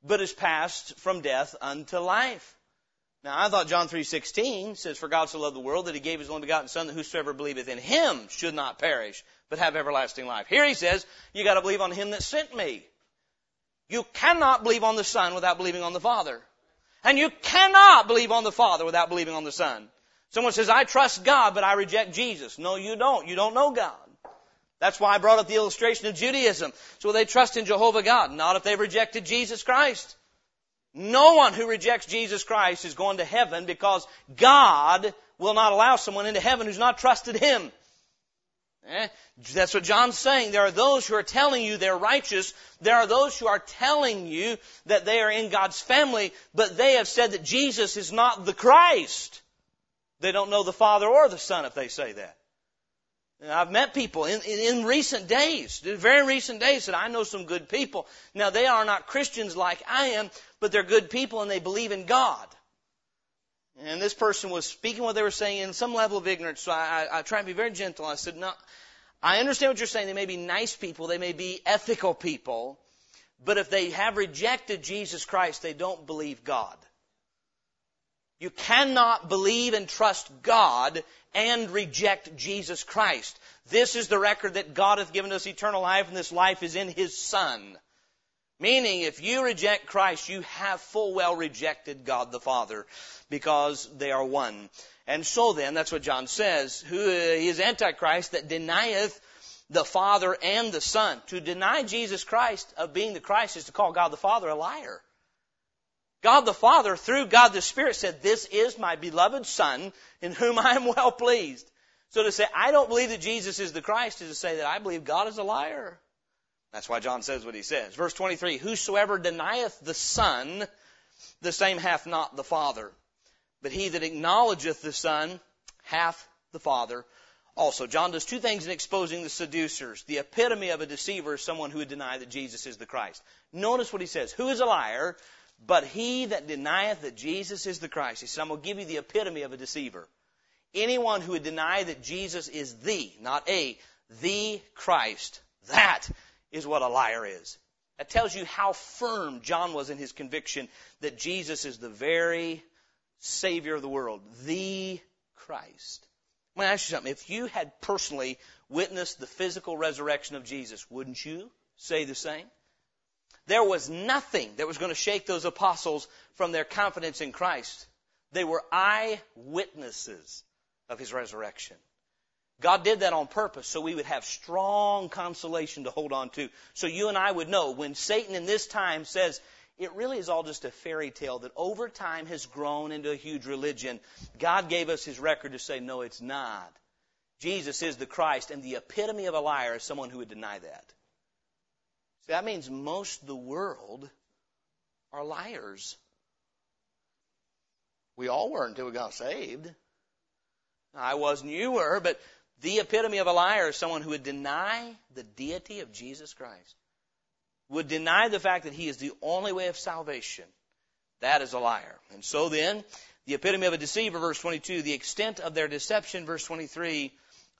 but is passed from death unto life. Now, I thought John three sixteen says, for God so loved the world that he gave his only begotten Son, that whosoever believeth in him should not perish, but have everlasting life. Here he says, you got to believe on him that sent me. You cannot believe on the Son without believing on the Father. And you cannot believe on the Father without believing on the Son. Someone says, I trust God, but I reject Jesus. No, you don't. You don't know God. That's why I brought up the illustration of Judaism. So they trust in Jehovah God, not if they've rejected Jesus Christ. No one who rejects Jesus Christ is going to heaven because God will not allow someone into heaven who's not trusted Him. Eh? That's what John's saying. There are those who are telling you they're righteous. There are those who are telling you that they are in God's family, but they have said that Jesus is not the Christ. They don't know the Father or the Son if they say that. And I've met people in, in, in recent days, very recent days, that I know some good people. Now, they are not Christians like I am, but they're good people and they believe in God. And this person was speaking what they were saying in some level of ignorance, so I, I, I tried to be very gentle. I said, no, I understand what you're saying. They may be nice people. They may be ethical people. But if they have rejected Jesus Christ, they don't believe God. You cannot believe and trust God and reject Jesus Christ. This is the record that God hath given us eternal life, and this life is in His Son. Meaning, if you reject Christ, you have full well rejected God the Father, because they are one. And so then, that's what John says, who is Antichrist that denieth the Father and the Son. To deny Jesus Christ of being the Christ is to call God the Father a liar. God the Father, through God the Spirit, said, this is my beloved Son, in whom I am well pleased. So to say, I don't believe that Jesus is the Christ, is to say that I believe God is a liar. That's why John says what he says. Verse twenty-three, whosoever denieth the Son, the same hath not the Father. But he that acknowledgeth the Son hath the Father also. John does two things in exposing the seducers. The epitome of a deceiver is someone who would deny that Jesus is the Christ. Notice what he says. Who is a liar? But he that denieth that Jesus is the Christ. He said, I'm going to give you the epitome of a deceiver. Anyone who would deny that Jesus is the, not a, the Christ. That is what a liar is. That tells you how firm John was in his conviction that Jesus is the very Savior of the world. The Christ. I'm going to ask you something. If you had personally witnessed the physical resurrection of Jesus, wouldn't you say the same? There was nothing that was going to shake those apostles from their confidence in Christ. They were eyewitnesses of His resurrection. God did that on purpose so we would have strong consolation to hold on to. So you and I would know when Satan in this time says, it really is all just a fairy tale that over time has grown into a huge religion. God gave us His record to say, no, it's not. Jesus is the Christ, and the epitome of a liar is someone who would deny that. That means most of the world are liars. We all were until we got saved. I wasn't, you were, but the epitome of a liar is someone who would deny the deity of Jesus Christ, would deny the fact that He is the only way of salvation. That is a liar. And so then, the epitome of a deceiver, verse twenty-two, the extent of their deception, verse twenty-three,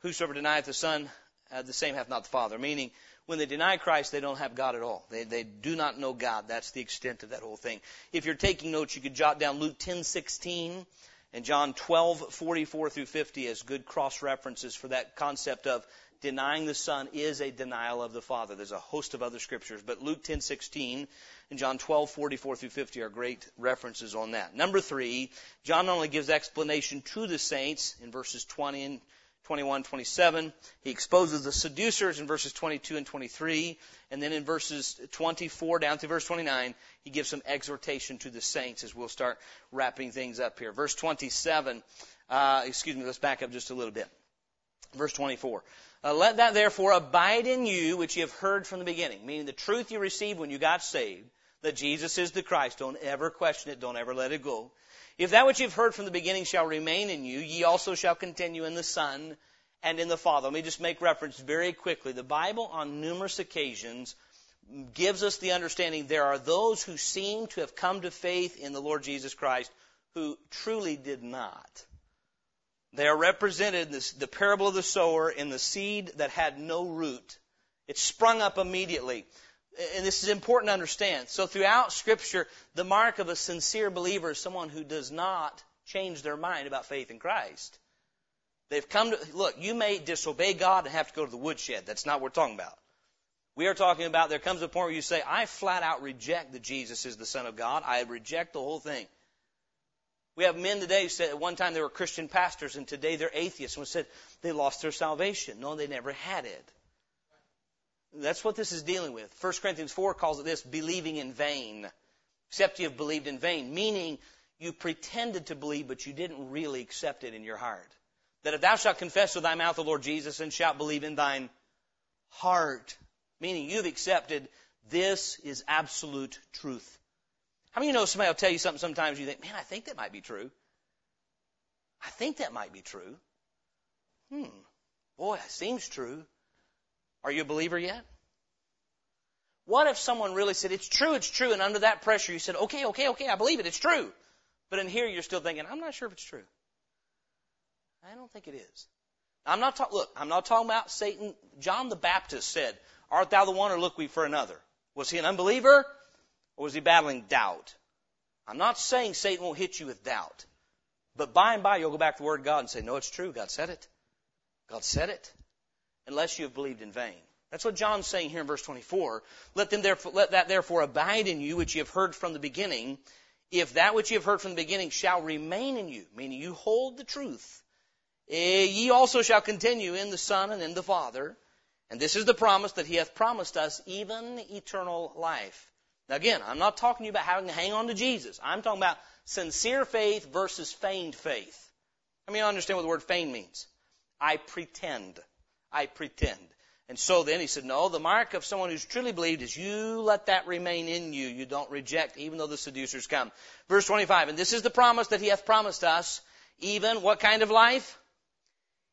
whosoever denieth the Son, uh, the same hath not the Father, meaning, when they deny Christ, they don't have God at all. They they do not know God. That's the extent of that whole thing. If you're taking notes, you could jot down Luke ten sixteen and John twelve forty-four through fifty as good cross references for that concept of denying the Son is a denial of the Father. There's a host of other scriptures, but Luke ten sixteen and John twelve forty-four through fifty are great references on that. Number three, John only gives explanation to the saints in verses twenty and twenty-one, twenty-seven. He exposes the seducers in verses twenty-two and twenty-three. And then in verses twenty-four down to verse twenty-nine, he gives some exhortation to the saints as we'll start wrapping things up here. Verse twenty-seven, uh, excuse me, let's back up just a little bit. Verse twenty-four. Uh, let that therefore abide in you which you have heard from the beginning, meaning the truth you received when you got saved, that Jesus is the Christ. Don't ever question it. Don't ever let it go. If that which you've heard from the beginning shall remain in you, ye also shall continue in the Son and in the Father. Let me just make reference very quickly. The Bible on numerous occasions gives us the understanding there are those who seem to have come to faith in the Lord Jesus Christ who truly did not. They are represented in this, the parable of the sower in the seed that had no root. It sprung up immediately. And this is important to understand. So throughout Scripture, the mark of a sincere believer is someone who does not change their mind about faith in Christ. They've come to, look, you may disobey God and have to go to the woodshed. That's not what we're talking about. We are talking about there comes a point where you say, I flat out reject that Jesus is the Son of God. I reject the whole thing. We have men today who said at one time they were Christian pastors and today they're atheists. And we said they lost their salvation. No, they never had it. That's what this is dealing with. First Corinthians four calls it this, believing in vain. Except you have believed in vain. Meaning you pretended to believe, but you didn't really accept it in your heart. That if thou shalt confess with thy mouth the Lord Jesus and shalt believe in thine heart. Meaning you've accepted this is absolute truth. How many of you know somebody will tell you something sometimes you think, man, I think that might be true. I think that might be true. Hmm. Boy, that seems true. Are you a believer yet? What if someone really said, it's true, it's true, and under that pressure you said, okay, okay, okay, I believe it, it's true. But in here you're still thinking, I'm not sure if it's true. I don't think it is. I'm not talking, look, I'm not talking about Satan. John the Baptist said, art thou the one or look we for another? Was he an unbeliever or was he battling doubt? I'm not saying Satan won't hit you with doubt. But by and by you'll go back to the Word of God and say, no, it's true, God said it. God said it. Unless you have believed in vain. That's what John's saying here in verse twenty-four. Let them therefore, let that therefore abide in you which you have heard from the beginning. If that which you have heard from the beginning shall remain in you, meaning you hold the truth, eh, ye also shall continue in the Son and in the Father. And this is the promise that he hath promised us, even eternal life. Now again, I'm not talking to you about having to hang on to Jesus. I'm talking about sincere faith versus feigned faith. I mean, I understand what the word feign means. I pretend. I pretend. And so then he said, no, the mark of someone who's truly believed is you let that remain in you. You don't reject, even though the seducers come. Verse twenty-five, and this is the promise that he hath promised us, even what kind of life?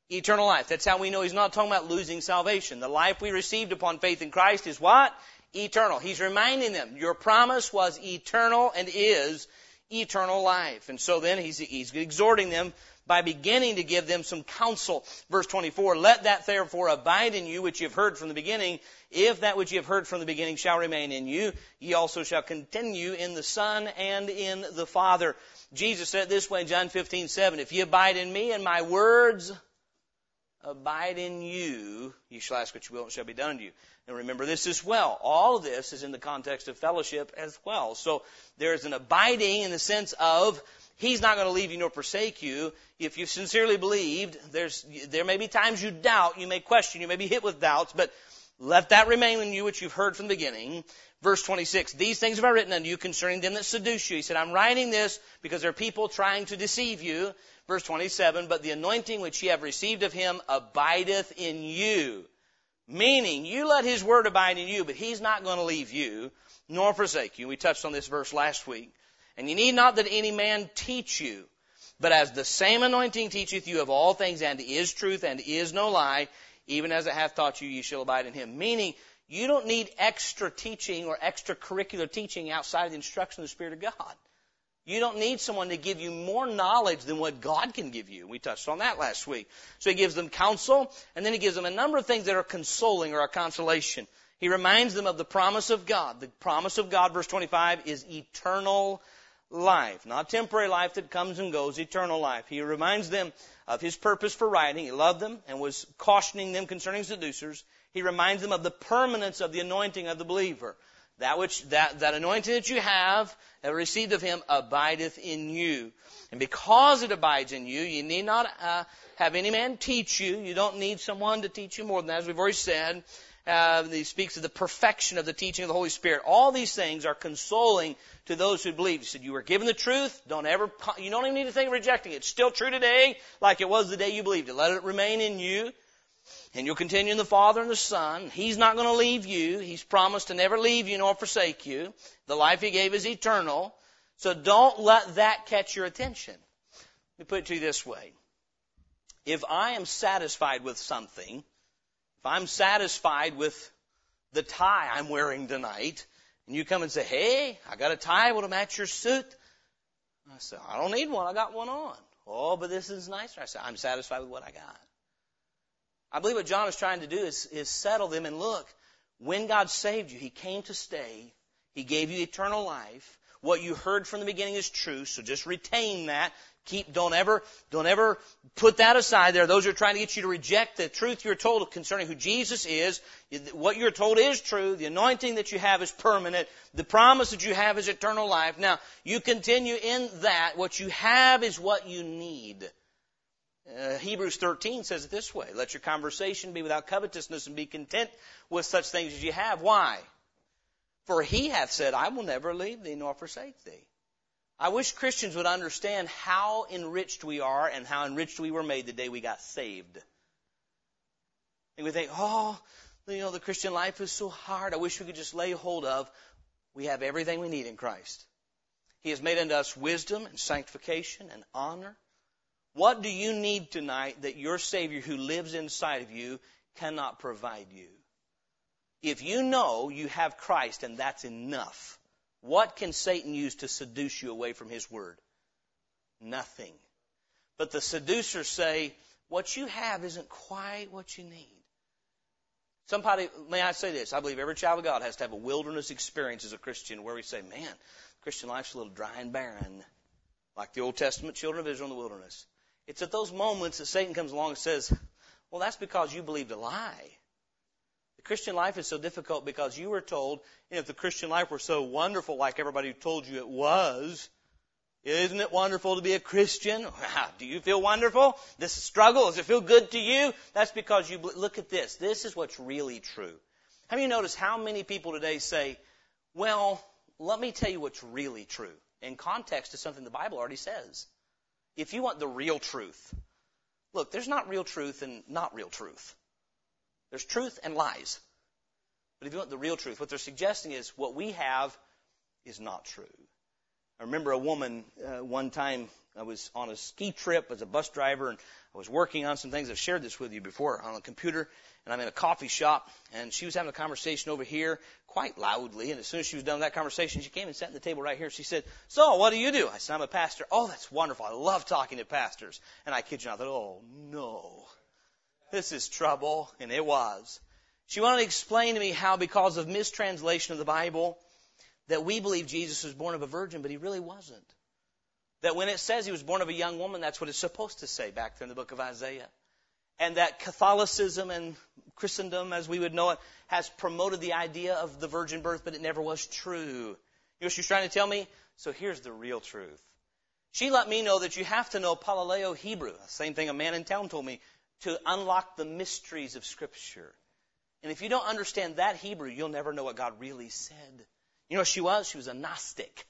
Eternal life. That's how we know he's not talking about losing salvation. The life we received upon faith in Christ is what? Eternal. He's reminding them, your promise was eternal and is eternal life. And so then he's, he's exhorting them by beginning to give them some counsel. Verse twenty-four, let that therefore abide in you which you have heard from the beginning. If that which you have heard from the beginning shall remain in you, ye also shall continue in the Son and in the Father. Jesus said it this way in John fifteen seven: if ye abide in me and my words abide in you, ye shall ask what you will and it shall be done unto you. And remember this as well. All of this is in the context of fellowship as well. So there is an abiding in the sense of he's not going to leave you nor forsake you. If you sincerely believed, there's, there may be times you doubt, you may question, you may be hit with doubts, but let that remain in you which you've heard from the beginning. Verse twenty-six, these things have I written unto you concerning them that seduce you. He said, I'm writing this because there are people trying to deceive you. Verse twenty-seven, but the anointing which ye have received of him abideth in you. Meaning, you let his word abide in you, but he's not going to leave you nor forsake you. We touched on this verse last week. And you need not that any man teach you, but as the same anointing teacheth you of all things, and is truth, and is no lie, even as it hath taught you, ye shall abide in him. Meaning, you don't need extra teaching or extracurricular teaching outside of the instruction of the Spirit of God. You don't need someone to give you more knowledge than what God can give you. We touched on that last week. So he gives them counsel, and then he gives them a number of things that are consoling or a consolation. He reminds them of the promise of God. The promise of God, verse twenty-five, is eternal life, not temporary life that comes and goes, eternal life. He reminds them of his purpose for writing. He loved them and was cautioning them concerning seducers. He reminds them of the permanence of the anointing of the believer. That which that, that anointing that you have and received of him abideth in you. And because it abides in you, you need not uh, have any man teach you. You don't need someone to teach you more than that, as we've already said. Uh, he speaks of the perfection of the teaching of the Holy Spirit. All these things are consoling to those who believe. He said, you were given the truth. Don't ever, you don't even need to think of rejecting it. It's still true today like it was the day you believed it. Let it remain in you. And you'll continue in the Father and the Son. He's not going to leave you. He's promised to never leave you nor forsake you. The life he gave is eternal. So don't let that catch your attention. Let me put it to you this way. If I am satisfied with something, if I'm satisfied with the tie I'm wearing tonight, and you come and say, hey, I got a tie, will it match your suit? I say, I don't need one. I got one on. Oh, but this is nicer. I say, I'm satisfied with what I got. I believe what John is trying to do is, is settle them. And look, when God saved you, he came to stay. He gave you eternal life. What you heard from the beginning is true, so just retain that. Keep, don't ever, don't ever put that aside. There are those who are trying to get you to reject the truth you're told concerning who Jesus is. What you're told is true. The anointing that you have is permanent. The promise that you have is eternal life. Now, you continue in that. What you have is what you need. Uh, Hebrews thirteen says it this way. Let your conversation be without covetousness and be content with such things as you have. Why? For he hath said, I will never leave thee nor forsake thee. I wish Christians would understand how enriched we are and how enriched we were made the day we got saved. And we think, oh, you know, the Christian life is so hard. I wish we could just lay hold of. We have everything we need in Christ. He has made unto us wisdom and sanctification and honor. What do you need tonight that your Savior who lives inside of you cannot provide you? If you know you have Christ and that's enough, what can Satan use to seduce you away from his word? Nothing. But the seducers say, what you have isn't quite what you need. Somebody, may I say this? I believe every child of God has to have a wilderness experience as a Christian where we say, man, Christian life's a little dry and barren, like the Old Testament children of Israel in the wilderness. It's at those moments that Satan comes along and says, well, that's because you believed a lie. The Christian life is so difficult because you were told, you know, if the Christian life were so wonderful like everybody who told you it was, isn't it wonderful to be a Christian? Wow, do you feel wonderful? This struggle, does it feel good to you? That's because you, look at this. This is what's really true. Have you noticed how many people today say, well, let me tell you what's really true? In context to something the Bible already says. If you want the real truth, look, there's not real truth and not real truth. There's truth and lies. But if you want the real truth, what they're suggesting is what we have is not true. I remember a woman uh, one time, I was on a ski trip as a bus driver, and I was working on some things. I've shared this with you before on a computer, and I'm in a coffee shop, and she was having a conversation over here quite loudly, and as soon as she was done with that conversation, she came and sat at the table right here. She said, so what do you do? I said, I'm a pastor. Oh, that's wonderful. I love talking to pastors. And I kid you not, I thought, oh, no, this is trouble, and it was. She wanted to explain to me how because of mistranslation of the Bible that we believe Jesus was born of a virgin, but he really wasn't. That when it says he was born of a young woman, that's what it's supposed to say back there in the book of Isaiah. And that Catholicism and Christendom, as we would know it, has promoted the idea of the virgin birth, but it never was true. You know what she's trying to tell me? So here's the real truth. She let me know that you have to know Paleo Hebrew, same thing a man in town told me, to unlock the mysteries of Scripture. And if you don't understand that Hebrew, you'll never know what God really said. You know what she was? She was a Gnostic.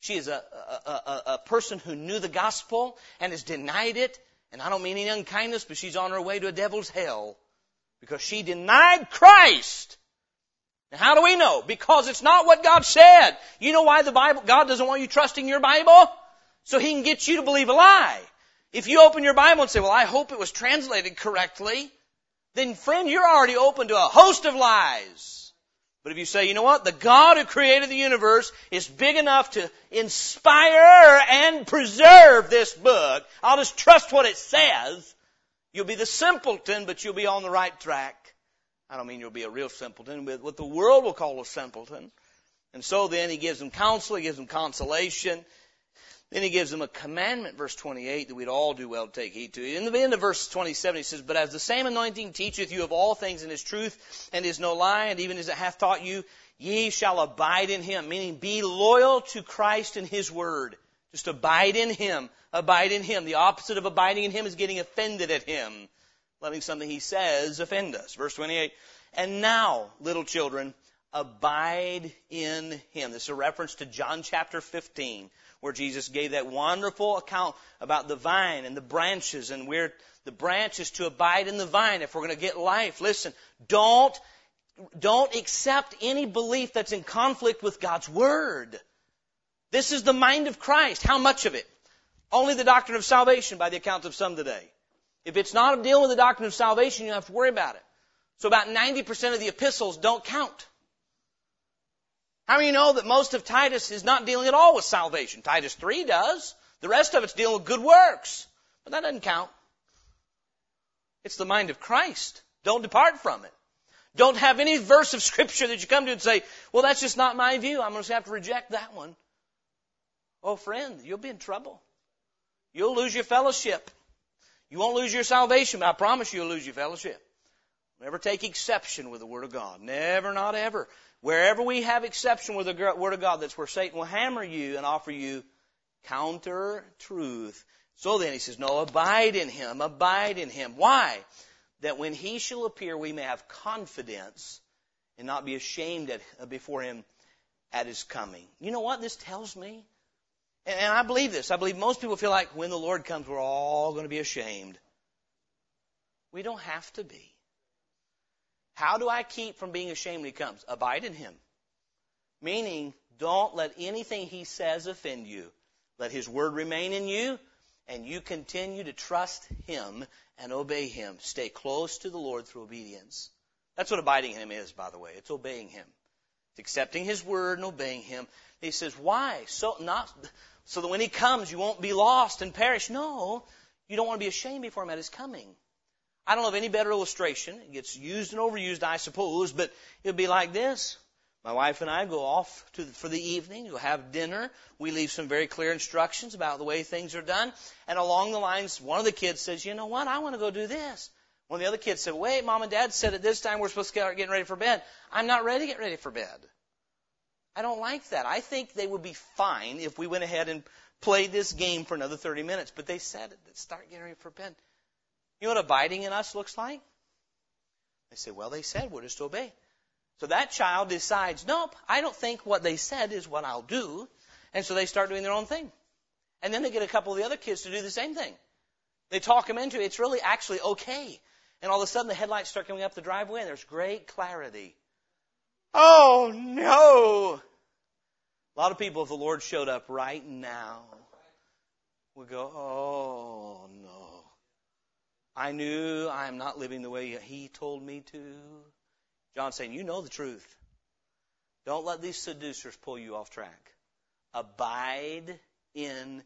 She is a, a, a, a person who knew the gospel and has denied it. And I don't mean any unkindness, but she's on her way to a devil's hell because she denied Christ. Now, how do we know? Because it's not what God said. You know why the Bible, God doesn't want you trusting your Bible? So he can get you to believe a lie. If you open your Bible and say, well, I hope it was translated correctly, then friend, you're already open to a host of lies. But if you say, you know what, the God who created the universe is big enough to inspire and preserve this book, I'll just trust what it says, you'll be the simpleton, but you'll be on the right track. I don't mean you'll be a real simpleton, but what the world will call a simpleton. And so then he gives them counsel, he gives them consolation. Then he gives them a commandment, verse twenty-eight, that we'd all do well to take heed to. In the end of verse twenty-seven, he says, But as the same anointing teacheth you of all things in his truth, and is no lie, and even as it hath taught you, ye shall abide in him. Meaning, be loyal to Christ and his word. Just abide in him. Abide in him. The opposite of abiding in him is getting offended at him. Letting something he says offend us. Verse twenty-eight, And now, little children, abide in him. This is a reference to John chapter fifteen, where Jesus gave that wonderful account about the vine and the branches, and where the branch is to abide in the vine if we're going to get life. Listen, don't, don't accept any belief that's in conflict with God's word. This is the mind of Christ. How much of it? Only the doctrine of salvation by the accounts of some today. If it's not a deal with the doctrine of salvation, you don't have to worry about it. So about ninety percent of the epistles don't count. How do you know that most of Titus is not dealing at all with salvation? Titus three does. The rest of it's dealing with good works. But that doesn't count. It's the mind of Christ. Don't depart from it. Don't have any verse of Scripture that you come to and say, well, that's just not my view. I'm going to have to reject that one. Oh, friend, you'll be in trouble. You'll lose your fellowship. You won't lose your salvation, but I promise you you'll lose your fellowship. Never take exception with the Word of God. Never, not ever. Wherever we have exception with the Word of God, that's where Satan will hammer you and offer you counter-truth. So then he says, no, abide in him, abide in him. Why? That when he shall appear, we may have confidence and not be ashamed at, uh, before him at his coming. You know what this tells me? And, and I believe this. I believe most people feel like when the Lord comes, we're all going to be ashamed. We don't have to be. How do I keep from being ashamed when he comes? Abide in him. Meaning, don't let anything he says offend you. Let his word remain in you, and you continue to trust him and obey him. Stay close to the Lord through obedience. That's what abiding in him is, by the way. It's obeying him. It's accepting his word and obeying him. He says, why? So, not, so that when he comes, you won't be lost and perish. No, you don't want to be ashamed before him at his coming. I don't know of any better illustration. It gets used and overused, I suppose, but it would be like this. My wife and I go off to the, for the evening. We'll have dinner. We leave some very clear instructions about the way things are done. And along the lines, one of the kids says, you know what, I want to go do this. One of the other kids said, wait, Mom and Dad said at this time we're supposed to start getting ready for bed. I'm not ready to get ready for bed. I don't like that. I think they would be fine if we went ahead and played this game for another thirty minutes. But they said it. Let's start getting ready for bed. You know what abiding in us looks like? They say, well, they said we're just to obey. So that child decides, nope, I don't think what they said is what I'll do. And so they start doing their own thing. And then they get a couple of the other kids to do the same thing. They talk them into it. It's really actually okay. And all of a sudden the headlights start coming up the driveway and there's great clarity. Oh, no. A lot of people, if the Lord showed up right now, would go, oh, no. I knew I'm not living the way he told me to. John's saying, you know the truth. Don't let these seducers pull you off track. Abide in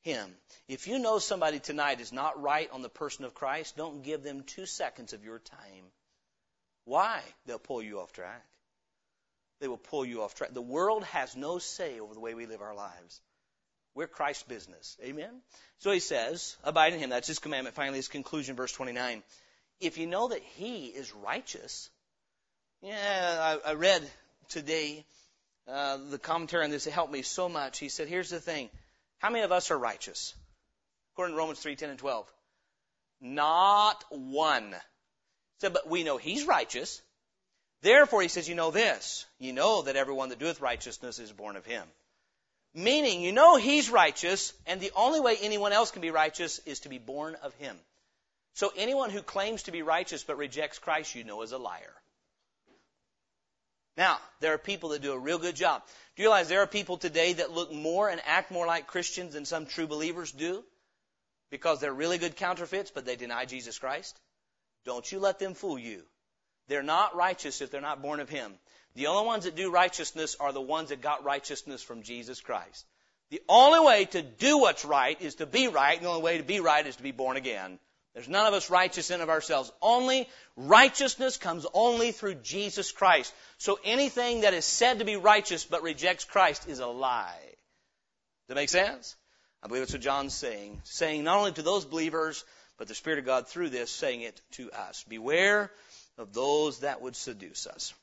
him. If you know somebody tonight is not right on the person of Christ, don't give them two seconds of your time. Why? They'll pull you off track. They will pull you off track. The world has no say over the way we live our lives. We're Christ's business. Amen? So he says, abide in him. That's his commandment. Finally, his conclusion, verse twenty-nine. If you know that he is righteous. Yeah, I, I read today uh, the commentary on this. It helped me so much. He said, here's the thing. How many of us are righteous? According to Romans three, ten, and twelve. Not one. He said, but we know he's righteous. Therefore, he says, you know this. You know that everyone that doeth righteousness is born of him. Meaning, you know he's righteous, and the only way anyone else can be righteous is to be born of him. So anyone who claims to be righteous but rejects Christ, you know, is a liar. Now, there are people that do a real good job. Do you realize there are people today that look more and act more like Christians than some true believers do? Because they're really good counterfeits, but they deny Jesus Christ? Don't you let them fool you. They're not righteous if they're not born of him. The only ones that do righteousness are the ones that got righteousness from Jesus Christ. The only way to do what's right is to be right, and the only way to be right is to be born again. There's none of us righteous in of ourselves. Only righteousness comes only through Jesus Christ. So anything that is said to be righteous but rejects Christ is a lie. that make sense? I believe that's what John's saying. Saying not only to those believers, but the Spirit of God through this saying it to us. Beware of those that would seduce us.